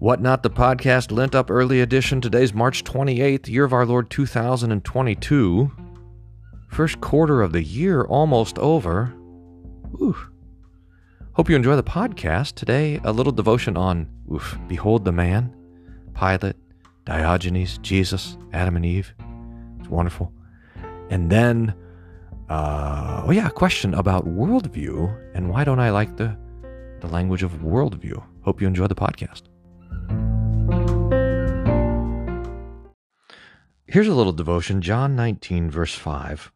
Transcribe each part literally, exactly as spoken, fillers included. Whatnot, the podcast, Lent Up Early Edition. Today's March twenty-eighth, year of our Lord two thousand twenty-two. First quarter of the year almost over. Ooh. Hope you enjoy the podcast. Today, a little devotion on oof, Behold the Man, Pilate, Diogenes, Jesus, Adam and Eve. It's wonderful. And then, uh, oh yeah, a question about worldview and why don't I like the, the language of worldview. Hope you enjoy the podcast. Here's a little devotion, John nineteen, verse five.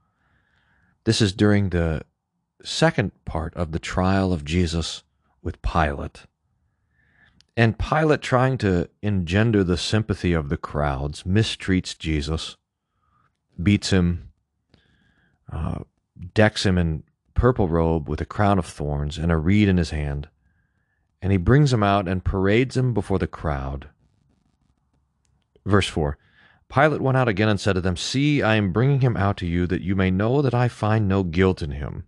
This is during the second part of the trial of Jesus with Pilate. And Pilate, trying to engender the sympathy of the crowds, mistreats Jesus, beats him, uh, decks him in purple robe with a crown of thorns and a reed in his hand, and he brings him out and parades him before the crowd. Verse four. Pilate went out again and said to them, See, I am bringing him out to you, that you may know that I find no guilt in him.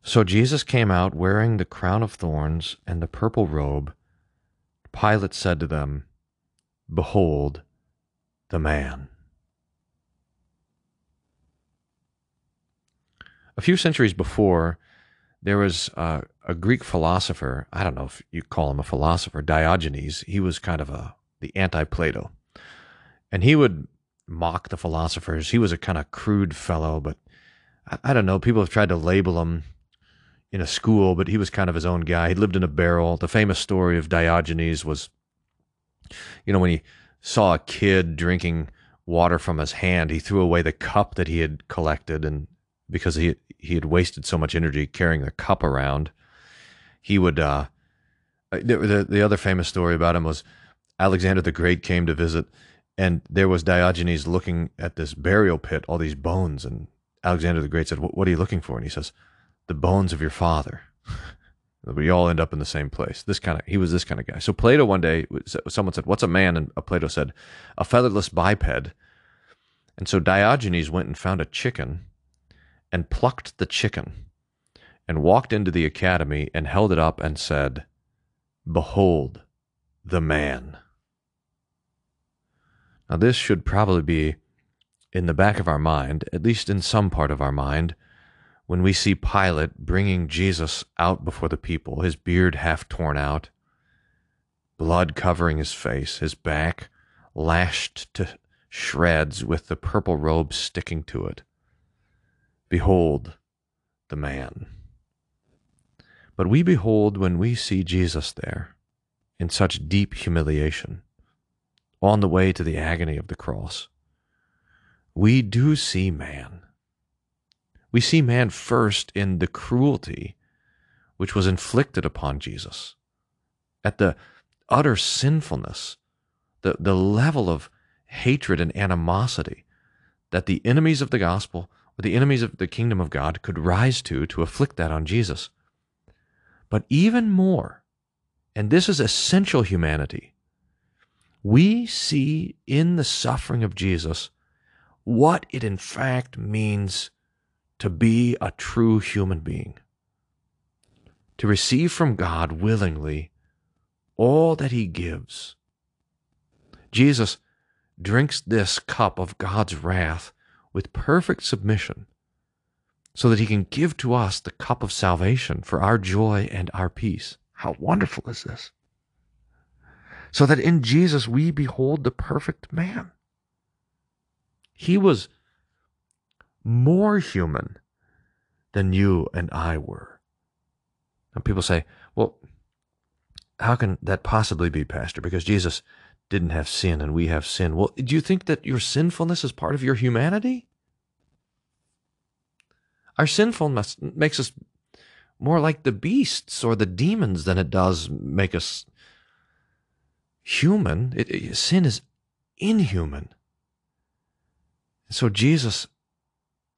So Jesus came out wearing the crown of thorns and the purple robe. Pilate said to them, Behold the man. A few centuries before, there was uh, a Greek philosopher, I don't know if you call him a philosopher, Diogenes. He was kind of a the anti-Plato. And he would mock the philosophers. He was a kind of crude fellow, but I, I don't know. People have tried to label him in a school, but he was kind of his own guy. He lived in a barrel. The famous story of Diogenes was, you know, when he saw a kid drinking water from his hand, he threw away the cup that he had collected, and because he, he had wasted so much energy carrying the cup around, he would, uh, the, the, the other famous story about him was Alexander the Great came to visit, and there was Diogenes looking at this burial pit, all these bones. And Alexander the Great said, what are you looking for? And he says, the bones of your father. We all end up in the same place. This kind of, he was this kind of guy. So Plato one day, someone said, what's a man? And Plato said, a featherless biped. And so Diogenes went and found a chicken and plucked the chicken and walked into the academy and held it up and said, Behold the man. Now, this should probably be in the back of our mind, at least in some part of our mind, when we see Pilate bringing Jesus out before the people, his beard half torn out, blood covering his face, his back lashed to shreds with the purple robe sticking to it. Behold the man. But we behold when we see Jesus there in such deep humiliation, on the way to the agony of the cross, we do see man. We see man first in the cruelty which was inflicted upon Jesus, at the utter sinfulness, the, the level of hatred and animosity that the enemies of the gospel, or the enemies of the kingdom of God, could rise to, to afflict that on Jesus. But even more, and this is essential humanity, we see in the suffering of Jesus what it in fact means to be a true human being, to receive from God willingly all that he gives. Jesus drinks this cup of God's wrath with perfect submission so that he can give to us the cup of salvation for our joy and our peace. How wonderful is this? So that in Jesus we behold the perfect man. He was more human than you and I were. And people say, well, how can that possibly be, Pastor? Because Jesus didn't have sin and we have sin. Well, do you think that your sinfulness is part of your humanity? Our sinfulness makes us more like the beasts or the demons than it does make us human. It, it, sin is inhuman. So Jesus,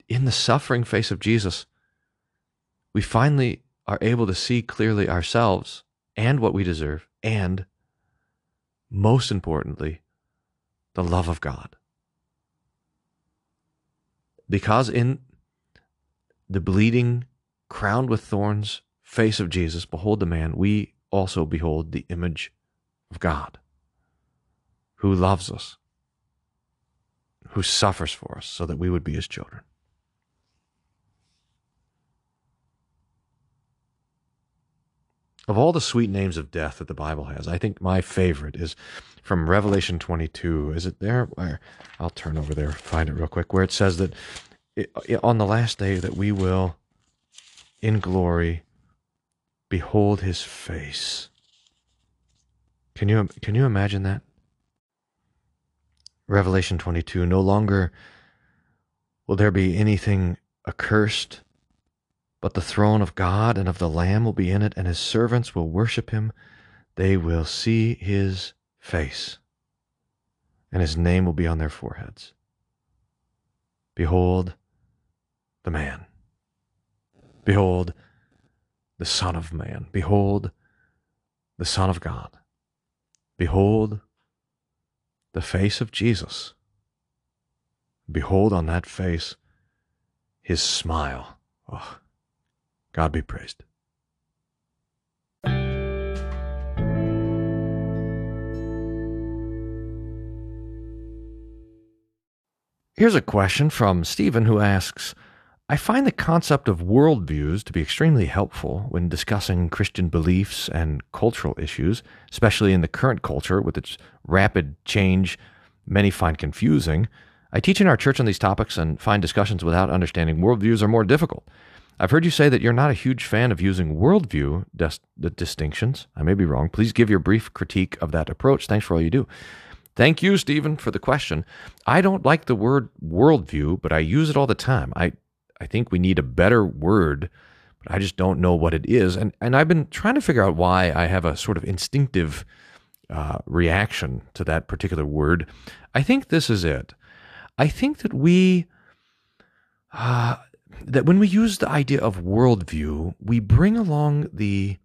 in the suffering face of Jesus, we finally are able to see clearly ourselves and what we deserve, and most importantly, the love of God. Because in the bleeding, crowned with thorns face of Jesus, behold the man, we also behold the image of God, who loves us, who suffers for us so that we would be his children. Of all the sweet names of death that the Bible has, I think my favorite is from Revelation twenty-two. Is it there? I'll turn over there, find it real quick, where it says that it, on the last day that we will, in glory, behold his face. Can you, can you imagine that? Revelation twenty-two, no longer will there be anything accursed, but the throne of God and of the Lamb will be in it, and his servants will worship him. They will see his face, and his name will be on their foreheads. Behold the man. Behold the Son of Man. Behold the Son of God. Behold the face of Jesus. Behold on that face his smile. Oh. God be praised. Here's a question from Stephen, who asks, I find the concept of worldviews to be extremely helpful when discussing Christian beliefs and cultural issues, especially in the current culture with its rapid change many find confusing. I teach in our church on these topics and find discussions without understanding worldviews are more difficult. I've heard you say that you're not a huge fan of using worldview dis- distinctions. I may be wrong. Please give your brief critique of that approach. Thanks for all you do. Thank you, Stephen, for the question. I don't like the word worldview, but I use it all the time. I, I think we need a better word, but I just don't know what it is. And, and I've been trying to figure out why I have a sort of instinctive uh, reaction to that particular word. I think this is it. I think that we... Uh, that when we use the idea of worldview, we bring along the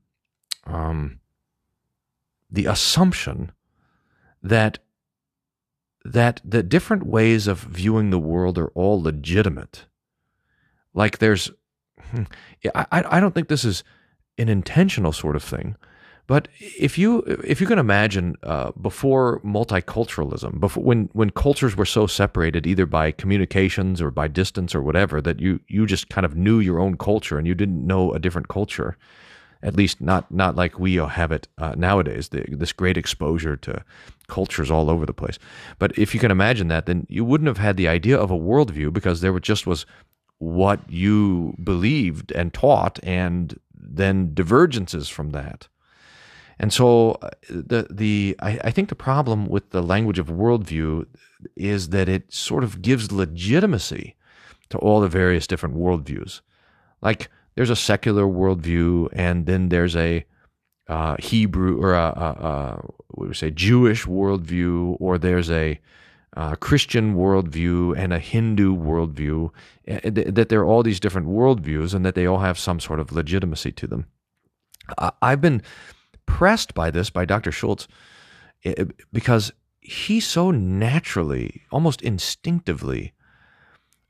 um, the assumption that that the different ways of viewing the world are all legitimate. Like there's, I I don't think this is an intentional sort of thing, but if you if you can imagine uh, before multiculturalism, before when, when cultures were so separated either by communications or by distance or whatever that you you just kind of knew your own culture and you didn't know a different culture, at least not not like we have it uh, nowadays. The, this great exposure to cultures all over the place. But if you can imagine that, then you wouldn't have had the idea of a worldview because there just was what you believed and taught, and then divergences from that. And so the the I, I think the problem with the language of worldview is that it sort of gives legitimacy to all the various different worldviews. Like there's a secular worldview, and then there's a uh, Hebrew or a, a, a what do we say Jewish worldview, or there's a uh, Christian worldview and a Hindu worldview. That there are all these different worldviews, and that they all have some sort of legitimacy to them. I, I've been pressed by this by Doctor Schultz because he so naturally, almost instinctively,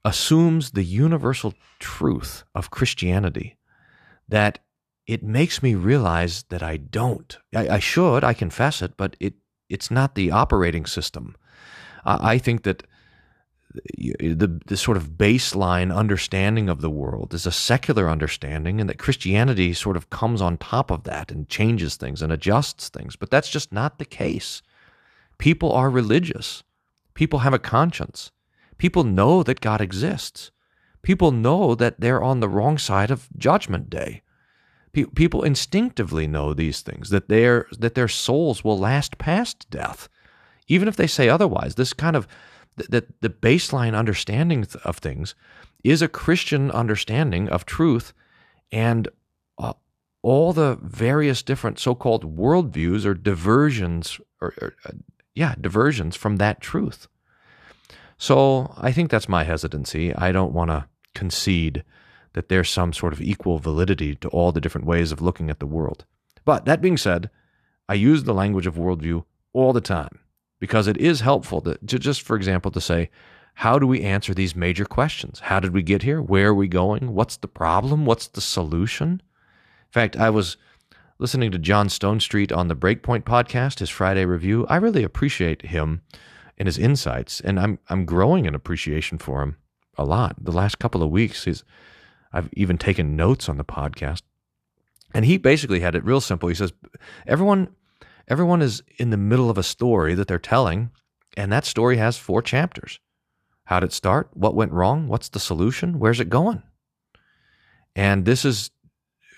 assumes the universal truth of Christianity that it makes me realize that I don't. I, I should, I confess it, but it it's not the operating system. I, I think that the, the sort of baseline understanding of the world is a secular understanding, and that Christianity sort of comes on top of that and changes things and adjusts things. But that's just not the case. People are religious. People have a conscience. People know that God exists. People know that they're on the wrong side of Judgment Day. Pe- people instinctively know these things, that their that their souls will last past death. Even if they say otherwise, this kind of that the baseline understanding of things is a Christian understanding of truth, and uh, all the various different so-called worldviews are diversions, or, or uh, yeah, diversions from that truth. So I think that's my hesitancy. I don't want to concede that there's some sort of equal validity to all the different ways of looking at the world. But that being said, I use the language of worldview all the time, because it is helpful to, to just, for example, to say, how do we answer these major questions? How did we get here? Where are we going? What's the problem? What's the solution? In fact, I was listening to John Stone Street on the Breakpoint podcast, his Friday review. I really appreciate him and his insights, and I'm I'm growing an appreciation for him a lot. The last couple of weeks, he's, I've even taken notes on the podcast, and he basically had it real simple. He says, everyone, everyone is in the middle of a story that they're telling, and that story has four chapters. How did it start? What went wrong? What's the solution? Where's it going? And this is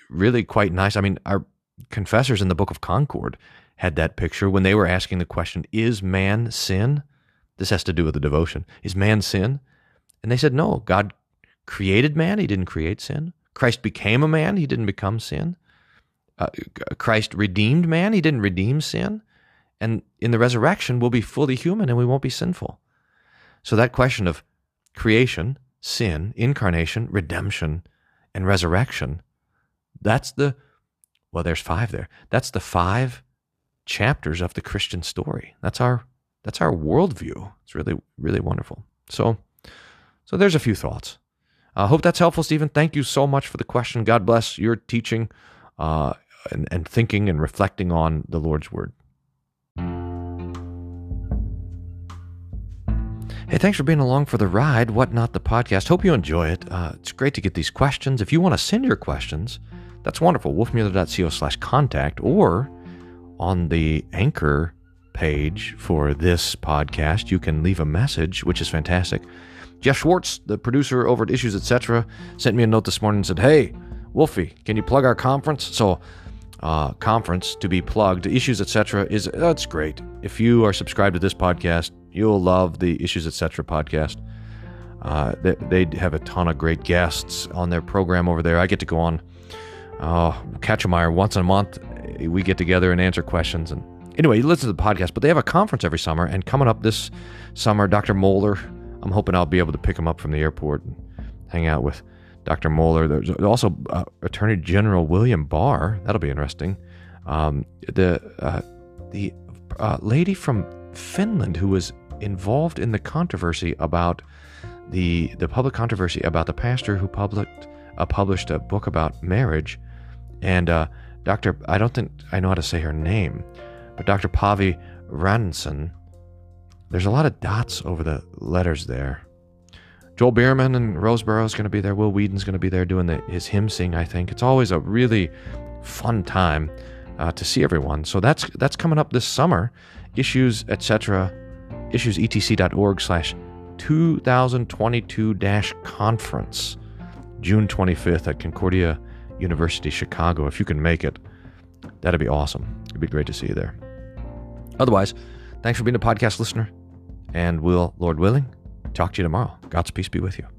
really quite nice. I mean, our confessors in the Book of Concord had that picture when they were asking the question, is man sin? This has to do with the devotion. Is man sin? And they said, no, God created man. He didn't create sin. Christ became a man. He didn't become sin. Uh, Christ redeemed man. He didn't redeem sin. And in the resurrection, we'll be fully human and we won't be sinful. So that question of creation, sin, incarnation, redemption, and resurrection, that's the, well, there's five there. That's the five chapters of the Christian story. That's our that's our worldview. It's really, really wonderful. So, so there's a few thoughts. I uh, hope that's helpful, Stephen. Thank you so much for the question. God bless your teaching uh, and, and thinking and reflecting on the Lord's Word. Hey, thanks for being along for the ride, What Not the Podcast. Hope you enjoy it. Uh, it's great to get these questions. If you want to send your questions, that's wonderful. Wolfmuller.co slash contact, or on the Anchor page for this podcast, you can leave a message, which is fantastic. Jeff Schwartz, the producer over at Issues Etc., sent me a note this morning and said, hey, Wolfie, can you plug our conference? So, uh, conference to be plugged, Issues Etc. is, that's great. If you are subscribed to this podcast, you'll love the Issues Etc. podcast. Uh, they, they have a ton of great guests on their program over there. I get to go on uh, Katschemeyer once a month. We get together and answer questions. And anyway, you listen to the podcast, but they have a conference every summer. And coming up this summer, Doctor Moeller, I'm hoping I'll be able to pick him up from the airport and hang out with Doctor Moeller. There's also uh, Attorney General William Barr. That'll be interesting. Um, the uh, the uh, lady from Finland who was involved in the controversy about the the public controversy about the pastor who published uh, published a book about marriage, and uh, Doctor I don't think I know how to say her name, but Doctor Pavi Ransson. There's a lot of dots over the letters there. Joel Beerman and Roseboro is going to be there. Will Whedon's going to be there doing the, his hymn sing. I think it's always a really fun time uh, to see everyone. So that's that's coming up this summer. Issues Etc. issues etc dot org slash twenty twenty-two conference, June twenty-fifth at Concordia University, Chicago. If you can make it, that'd be awesome. It'd be great to see you there. Otherwise, thanks for being a podcast listener, and we'll, Lord willing, talk to you tomorrow. God's peace be with you.